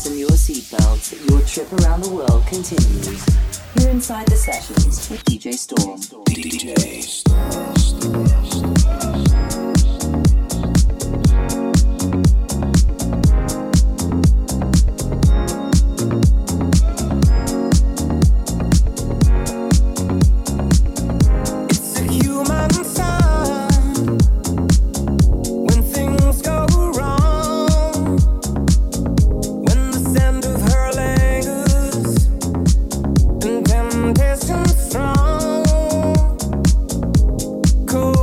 fasten your seatbelts. Your trip around the world continues. You're inside the sessions with DJ Storm. DJ Storm. Cool.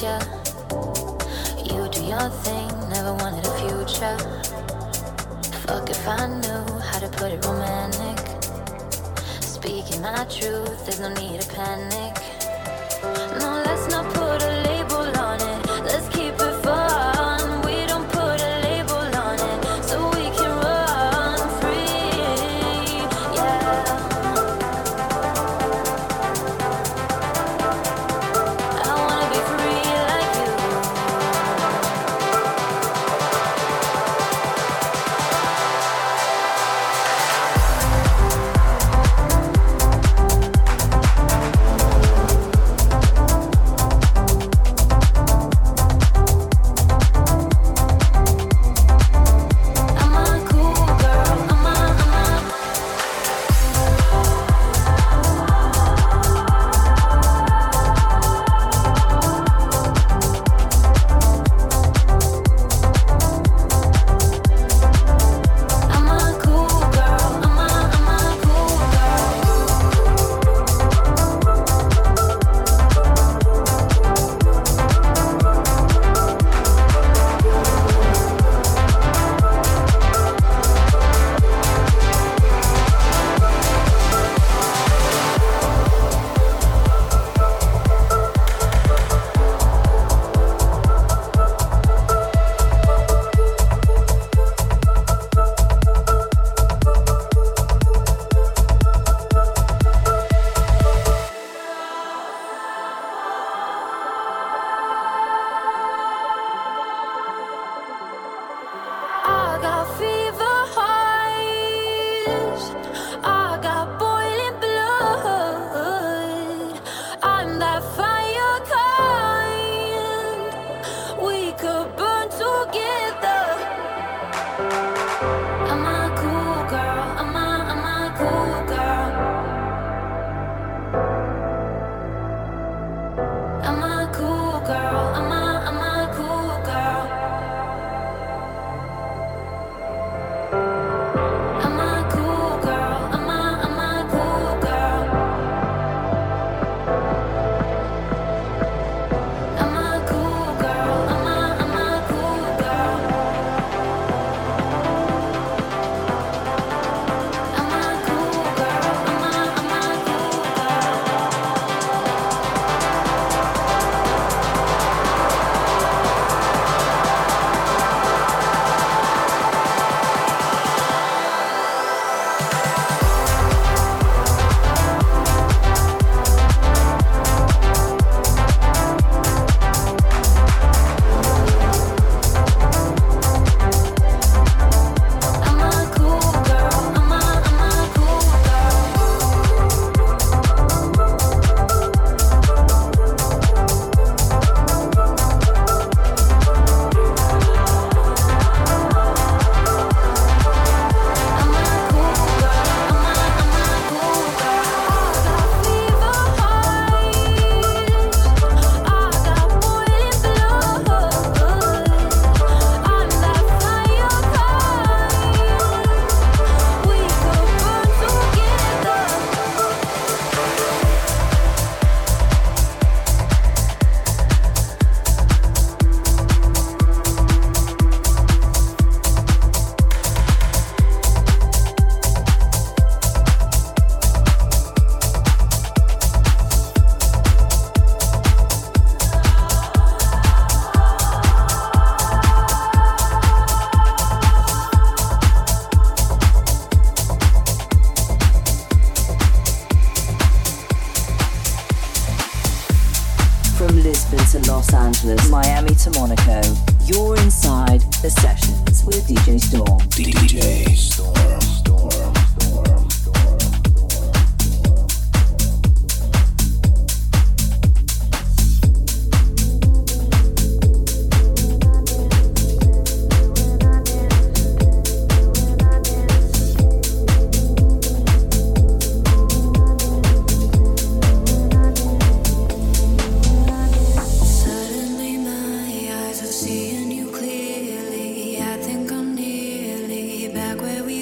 future. You do your thing, never wanted a future. Fuck if I knew how to put it romantic. Speaking my truth, there's no need to panic. No, let's not put a label on it. Let's keep it fun. We don't put a label on it, so we can run free, yeah. I wanna be free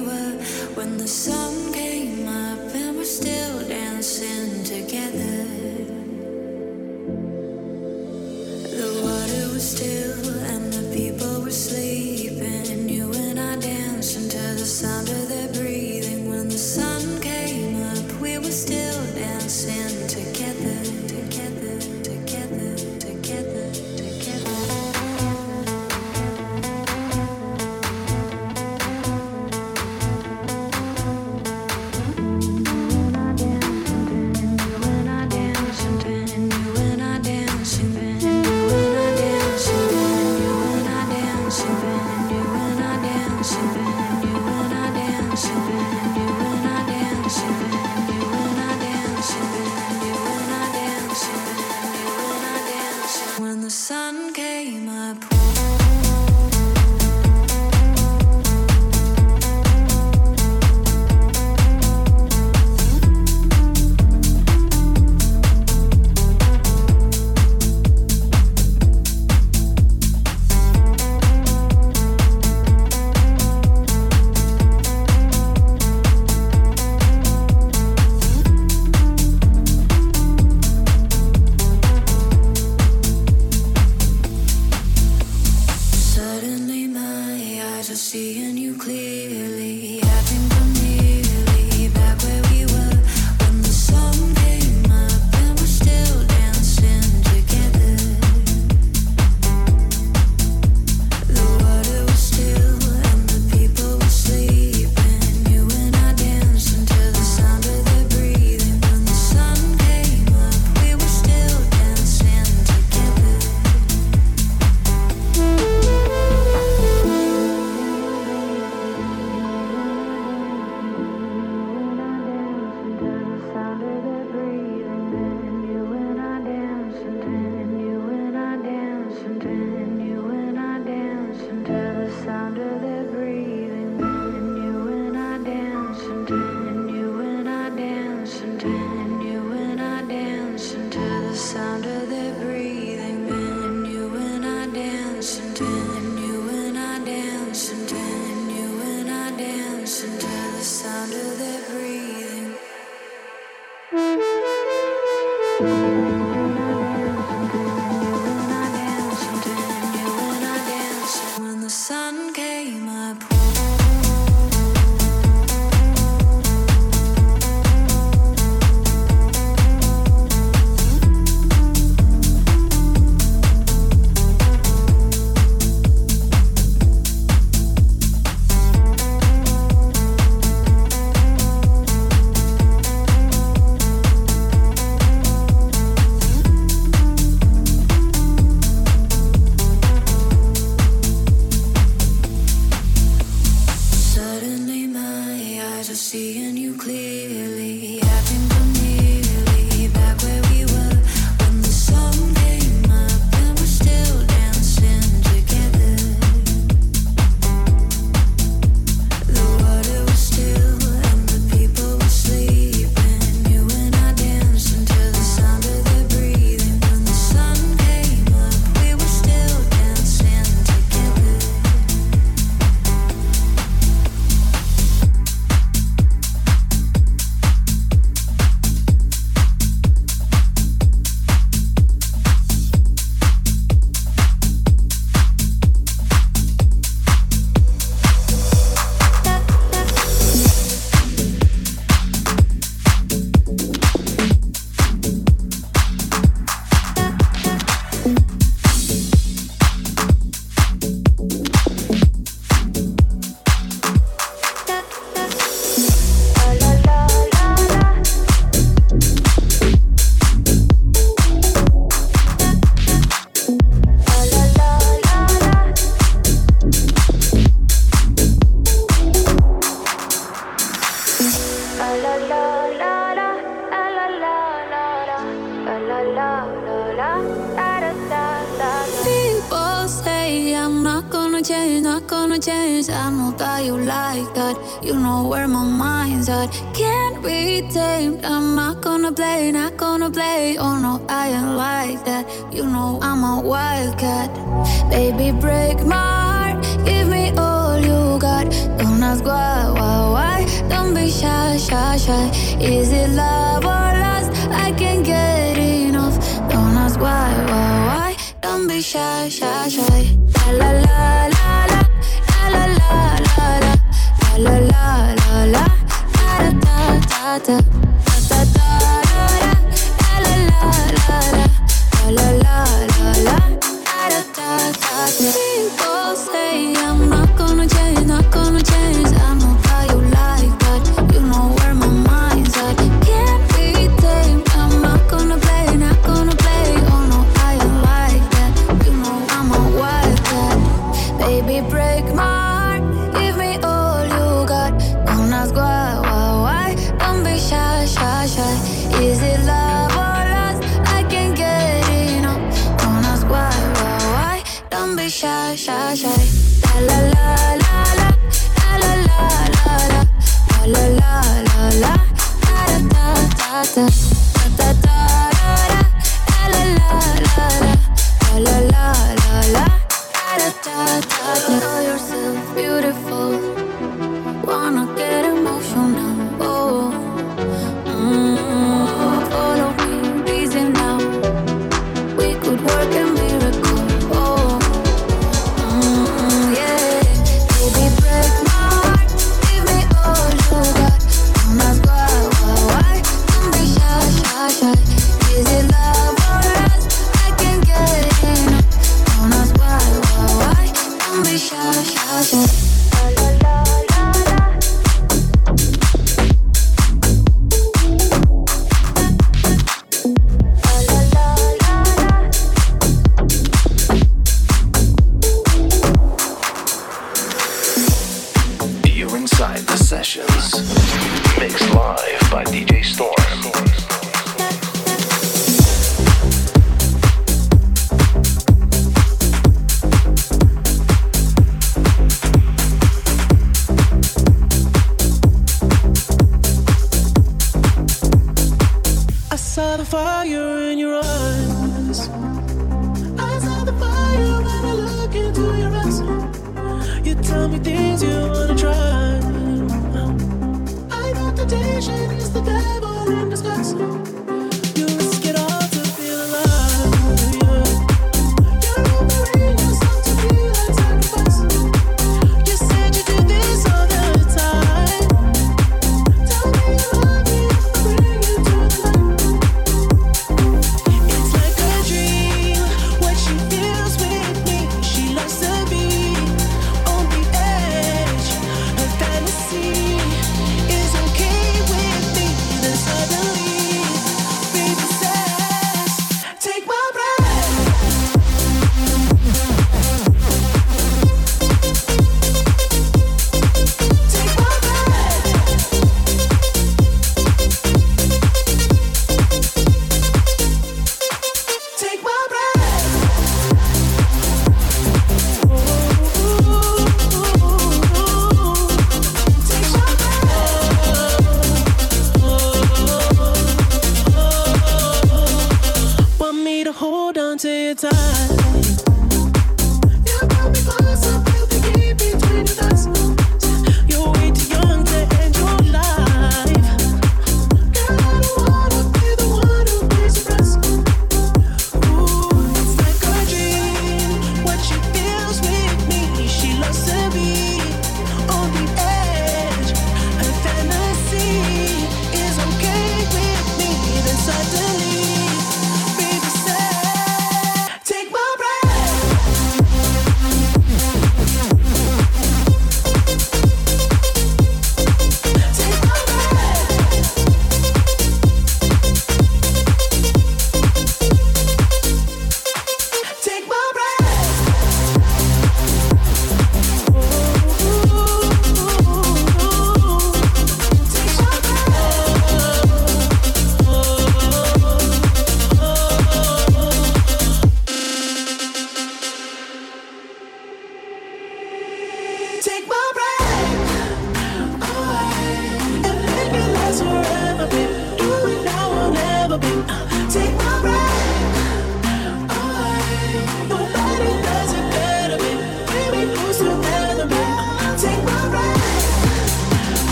like when the Temptation is the devil in disguise. You risk it all.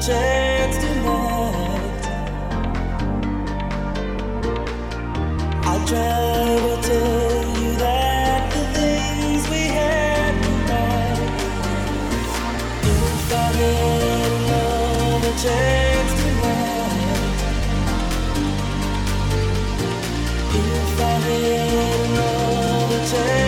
chance tonight. I travel to you that the things we had tonight. If I had another chance tonight, if I had another chance tonight.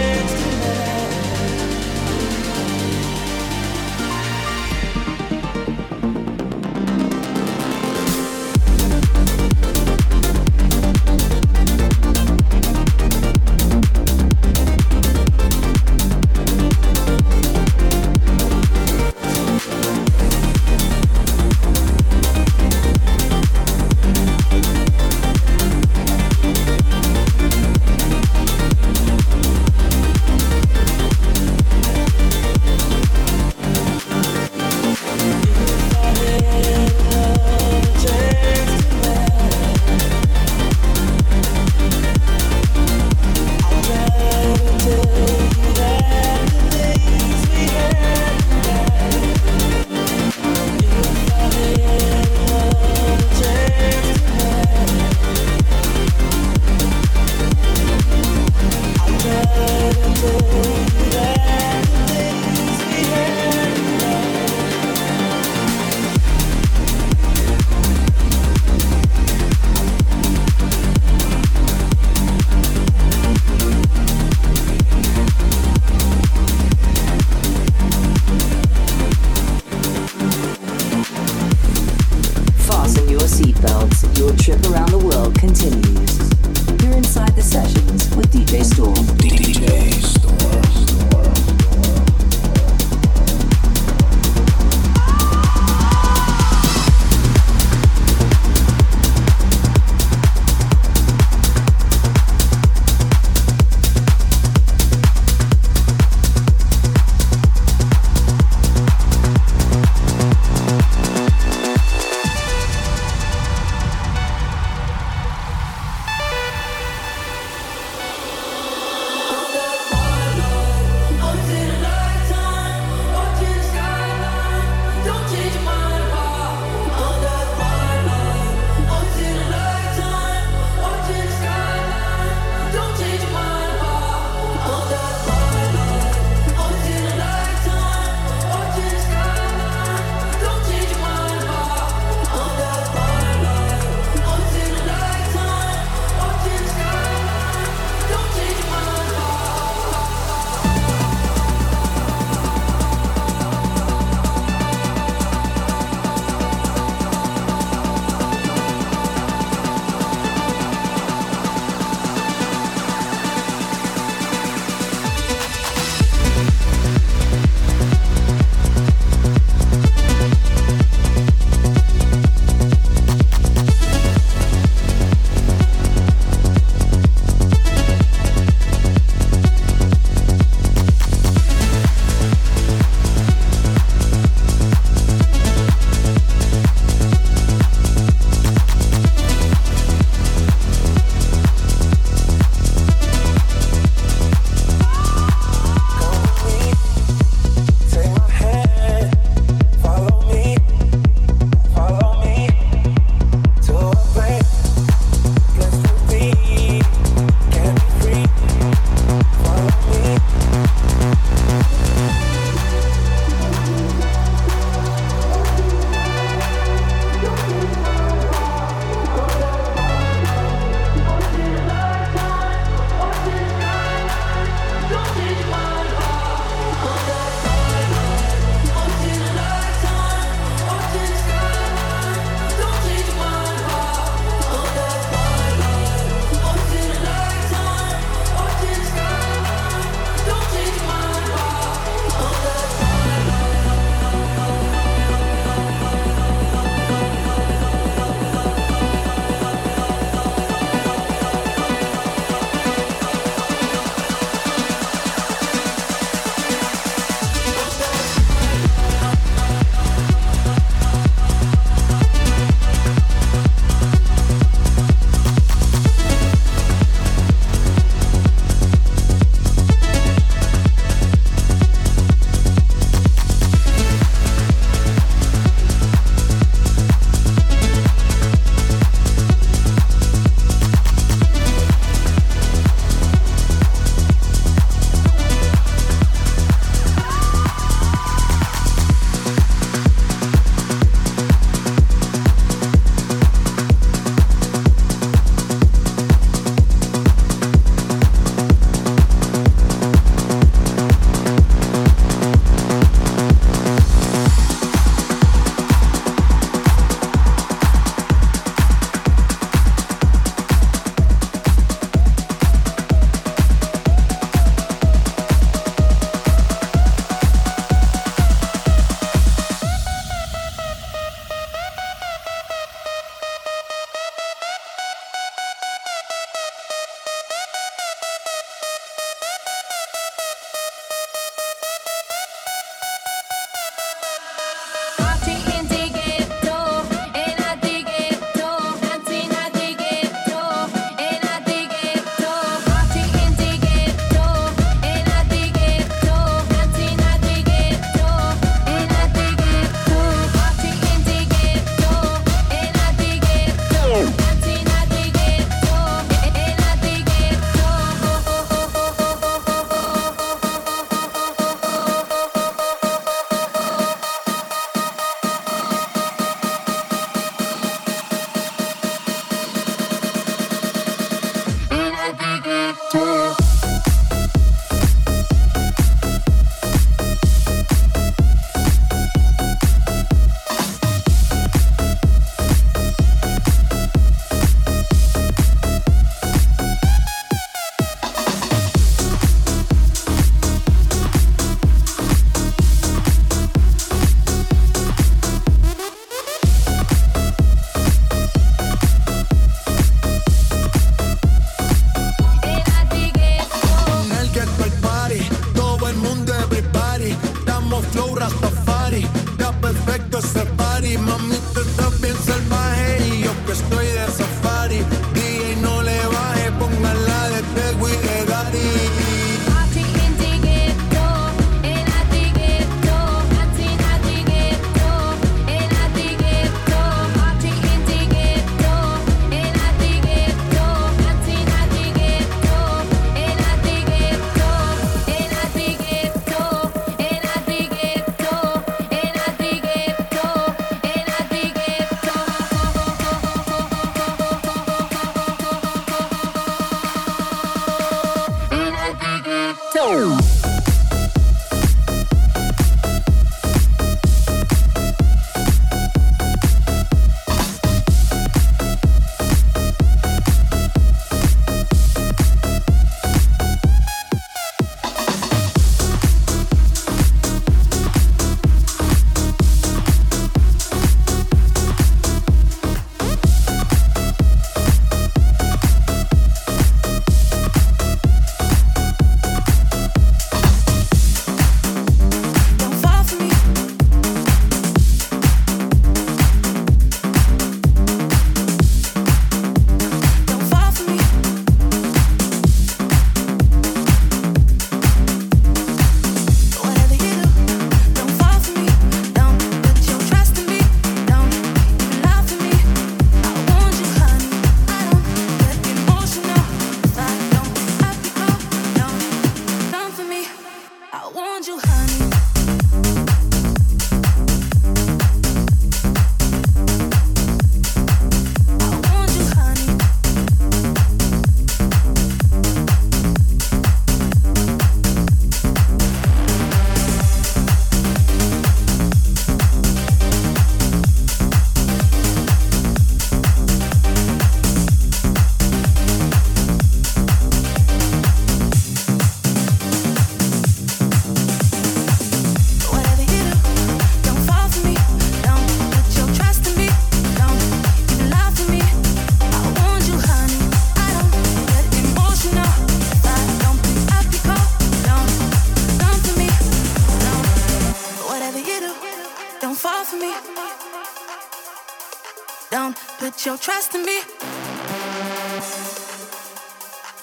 Trust in me.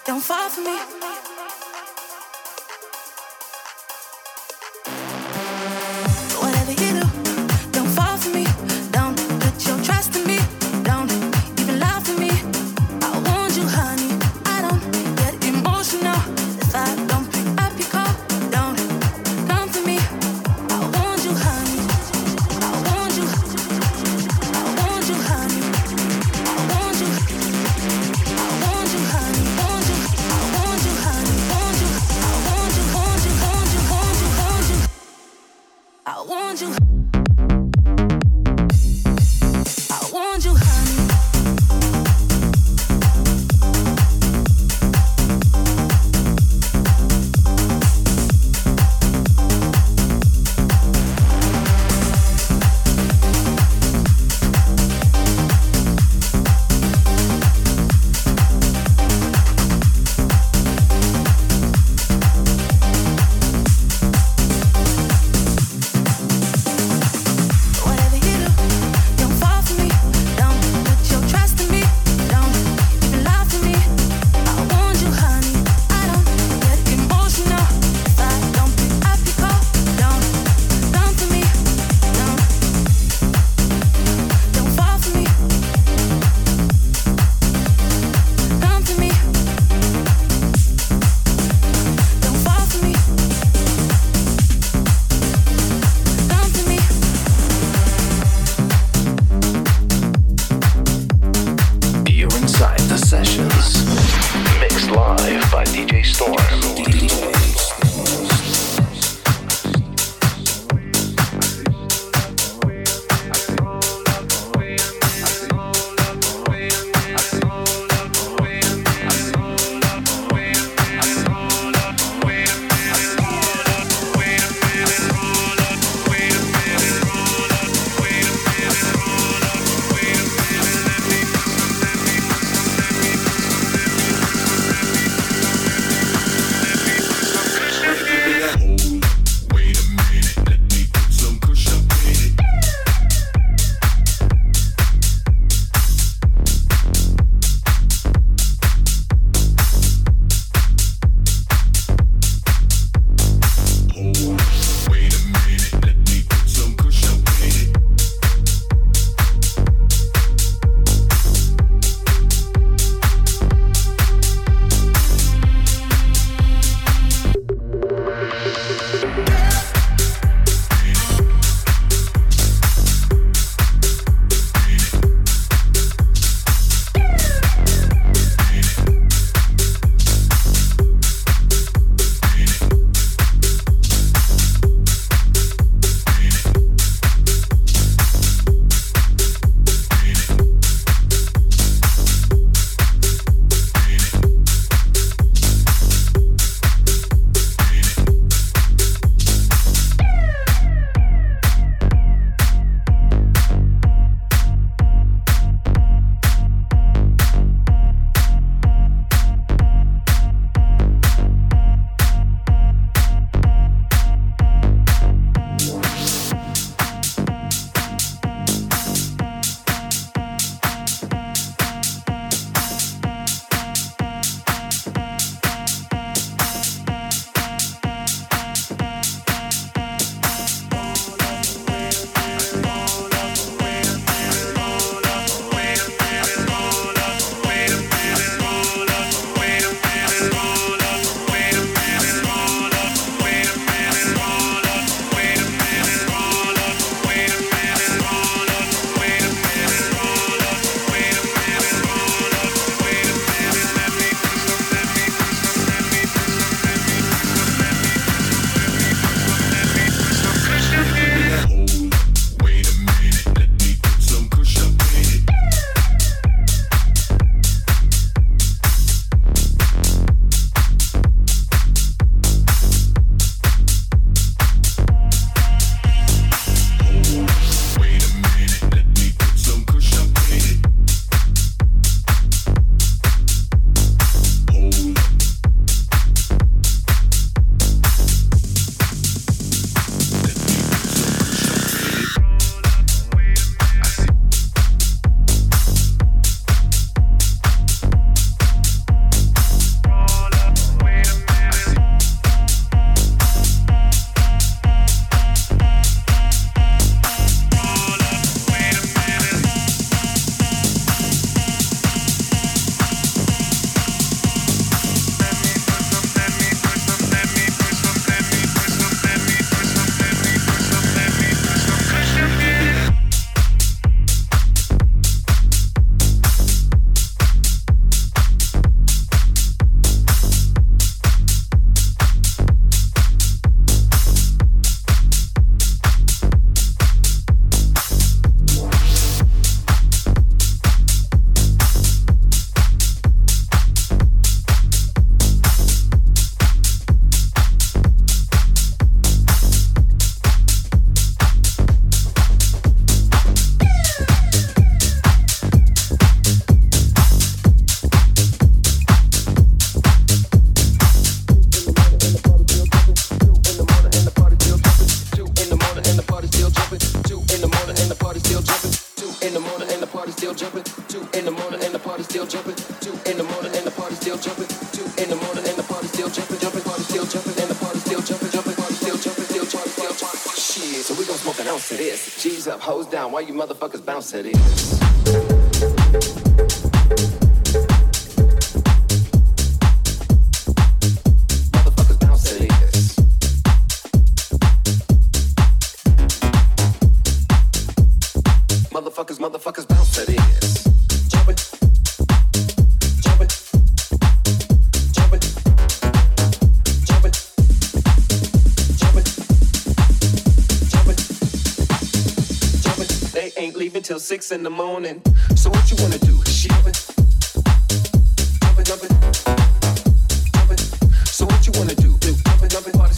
Don't fall for me. Whatever you do, don't fall for me. Don't put your trust in me. Don't even lie for me. I warned you, honey. I don't get emotional if I don't pick up your call. Don't come for me. I warned you, honey. I warned you. I warned you, honey. jumping, 2 in the morning and the party still jumping, 2 in the morning and the party still jumping, party still jumping and the party still jumping, party still jumping, still jumping. Shit, so we gon' smoke an ounce of this. G's up, hoes down, why you motherfuckers bounce at it? Motherfuckers bounce that ass. Jumpin', jumpin', jumpin', jumpin', jumpin', jumpin'. They ain't leaving till 6 in the morning. So what you wanna do? Jumpin', jumpin', jumpin', jumpin'. So what you wanna do? Jumpin', jumpin', parties.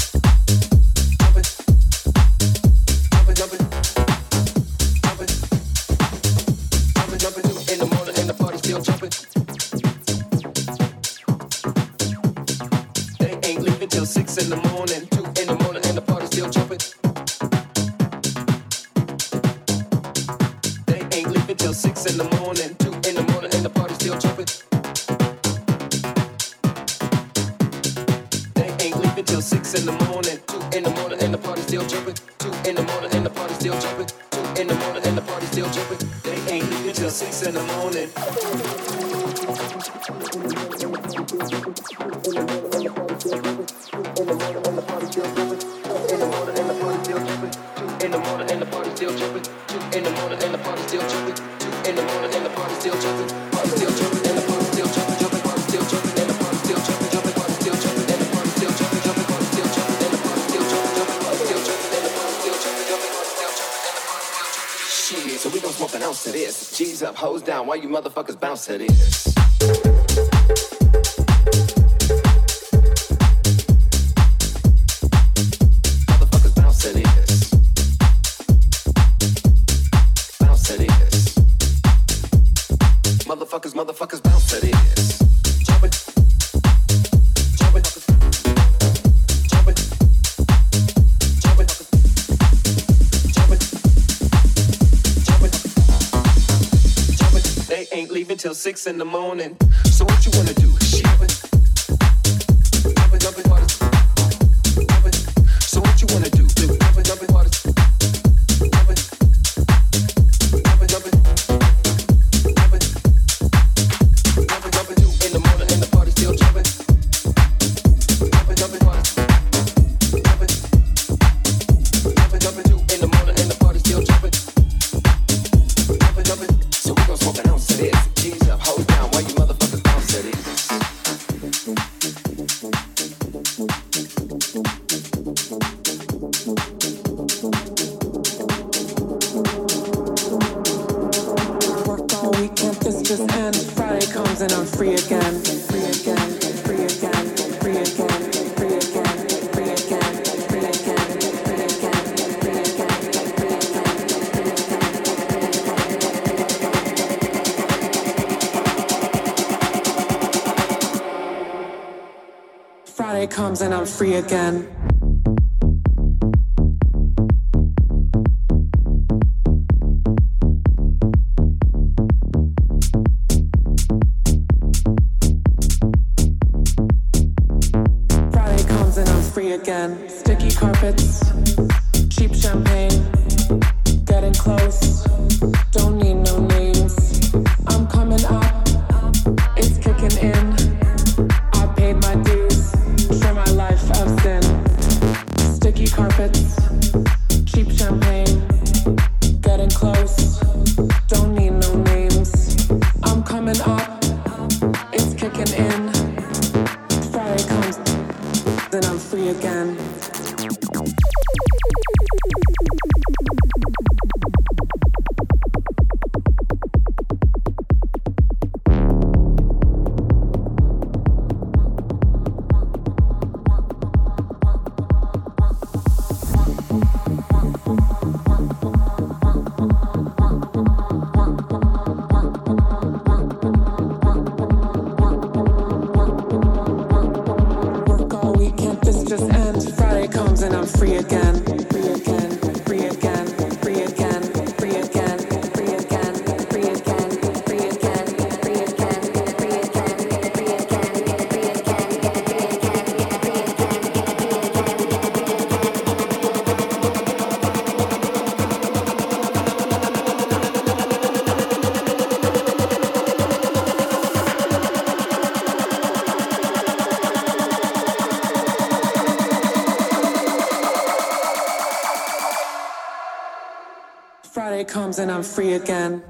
G's up, hoes down, why you motherfuckers bounce at it? Till 6 in the morning. So what you wanna do? So what you wanna do? Free again. Friday comes and I'm free again. Sticky carpets, cheap champagne, getting close, don't need no names. I'm coming up, it's kicking in. I paid my dues for my life of sin. Sticky carpets, cheap champagne, getting close, don't need no names. I'm coming up, it's kicking in. Friday comes, then I'm free again. Free again. Friday comes and I'm free again.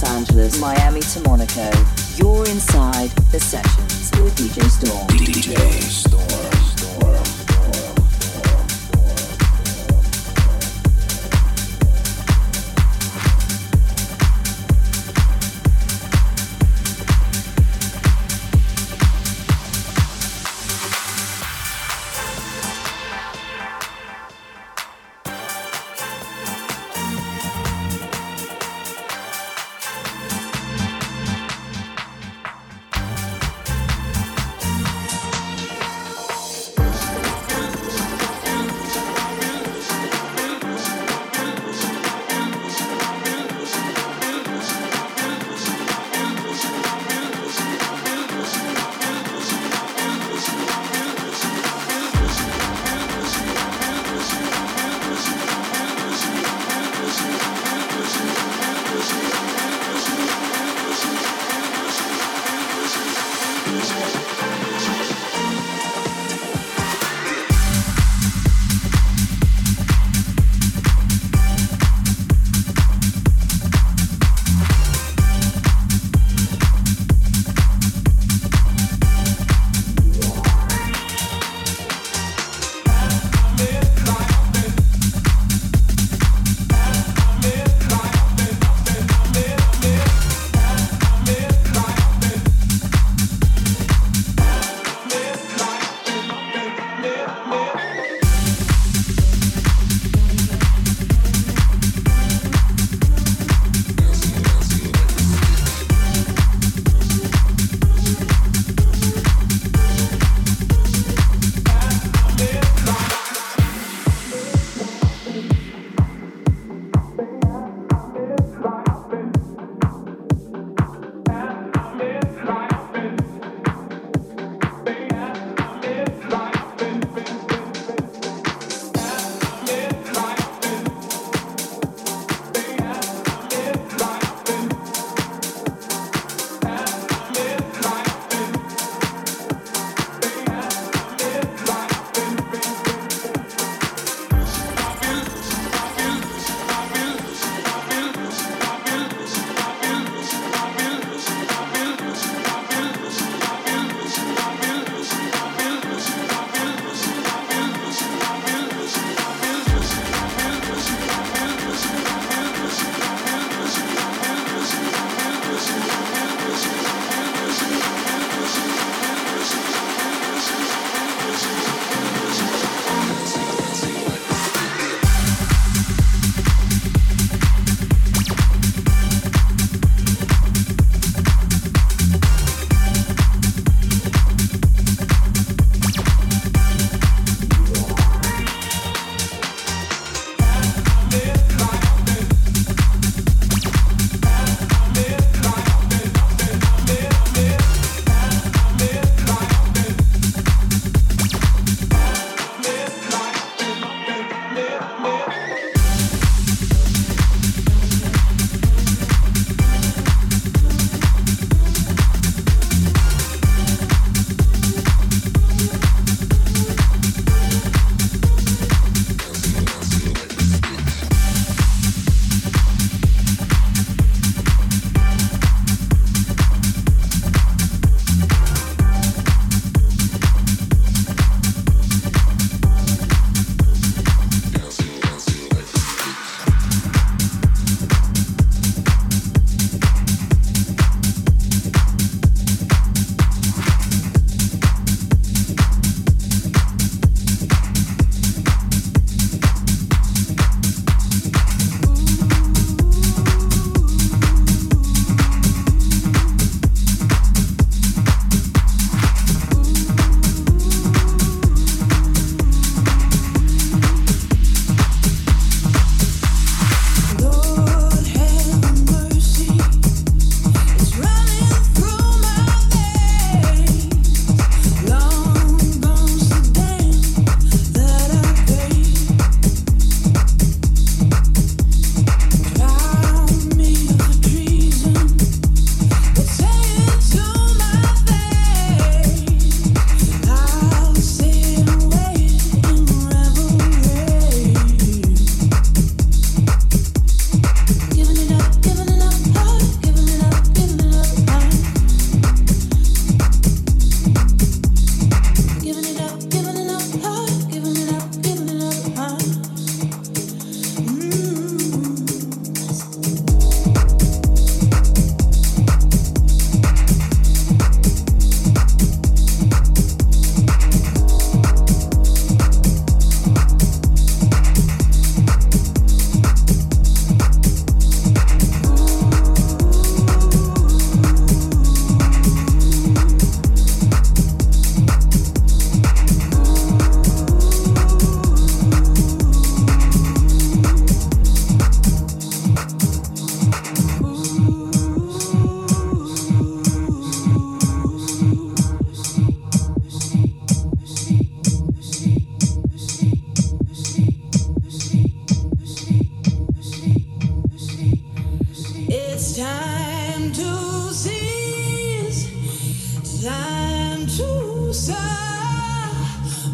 Los Angeles, Miami to Monaco. You're inside the sessions with DJ Storm. DJ Storm.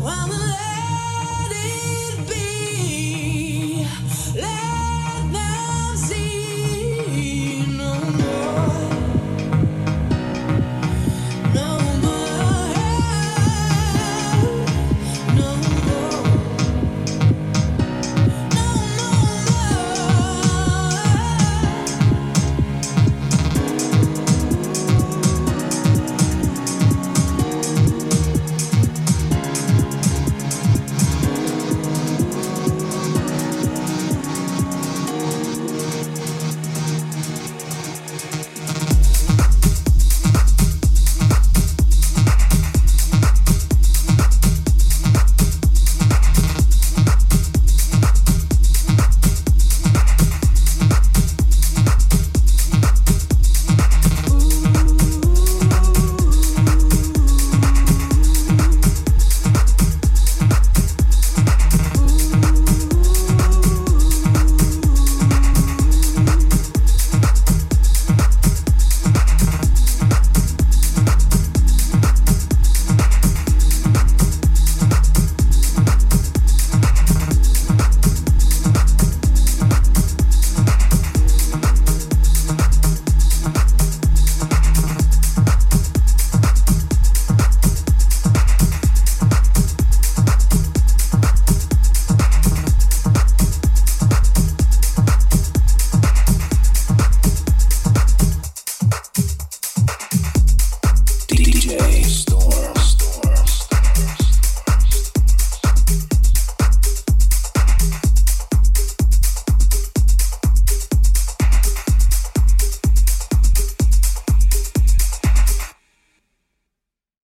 Well,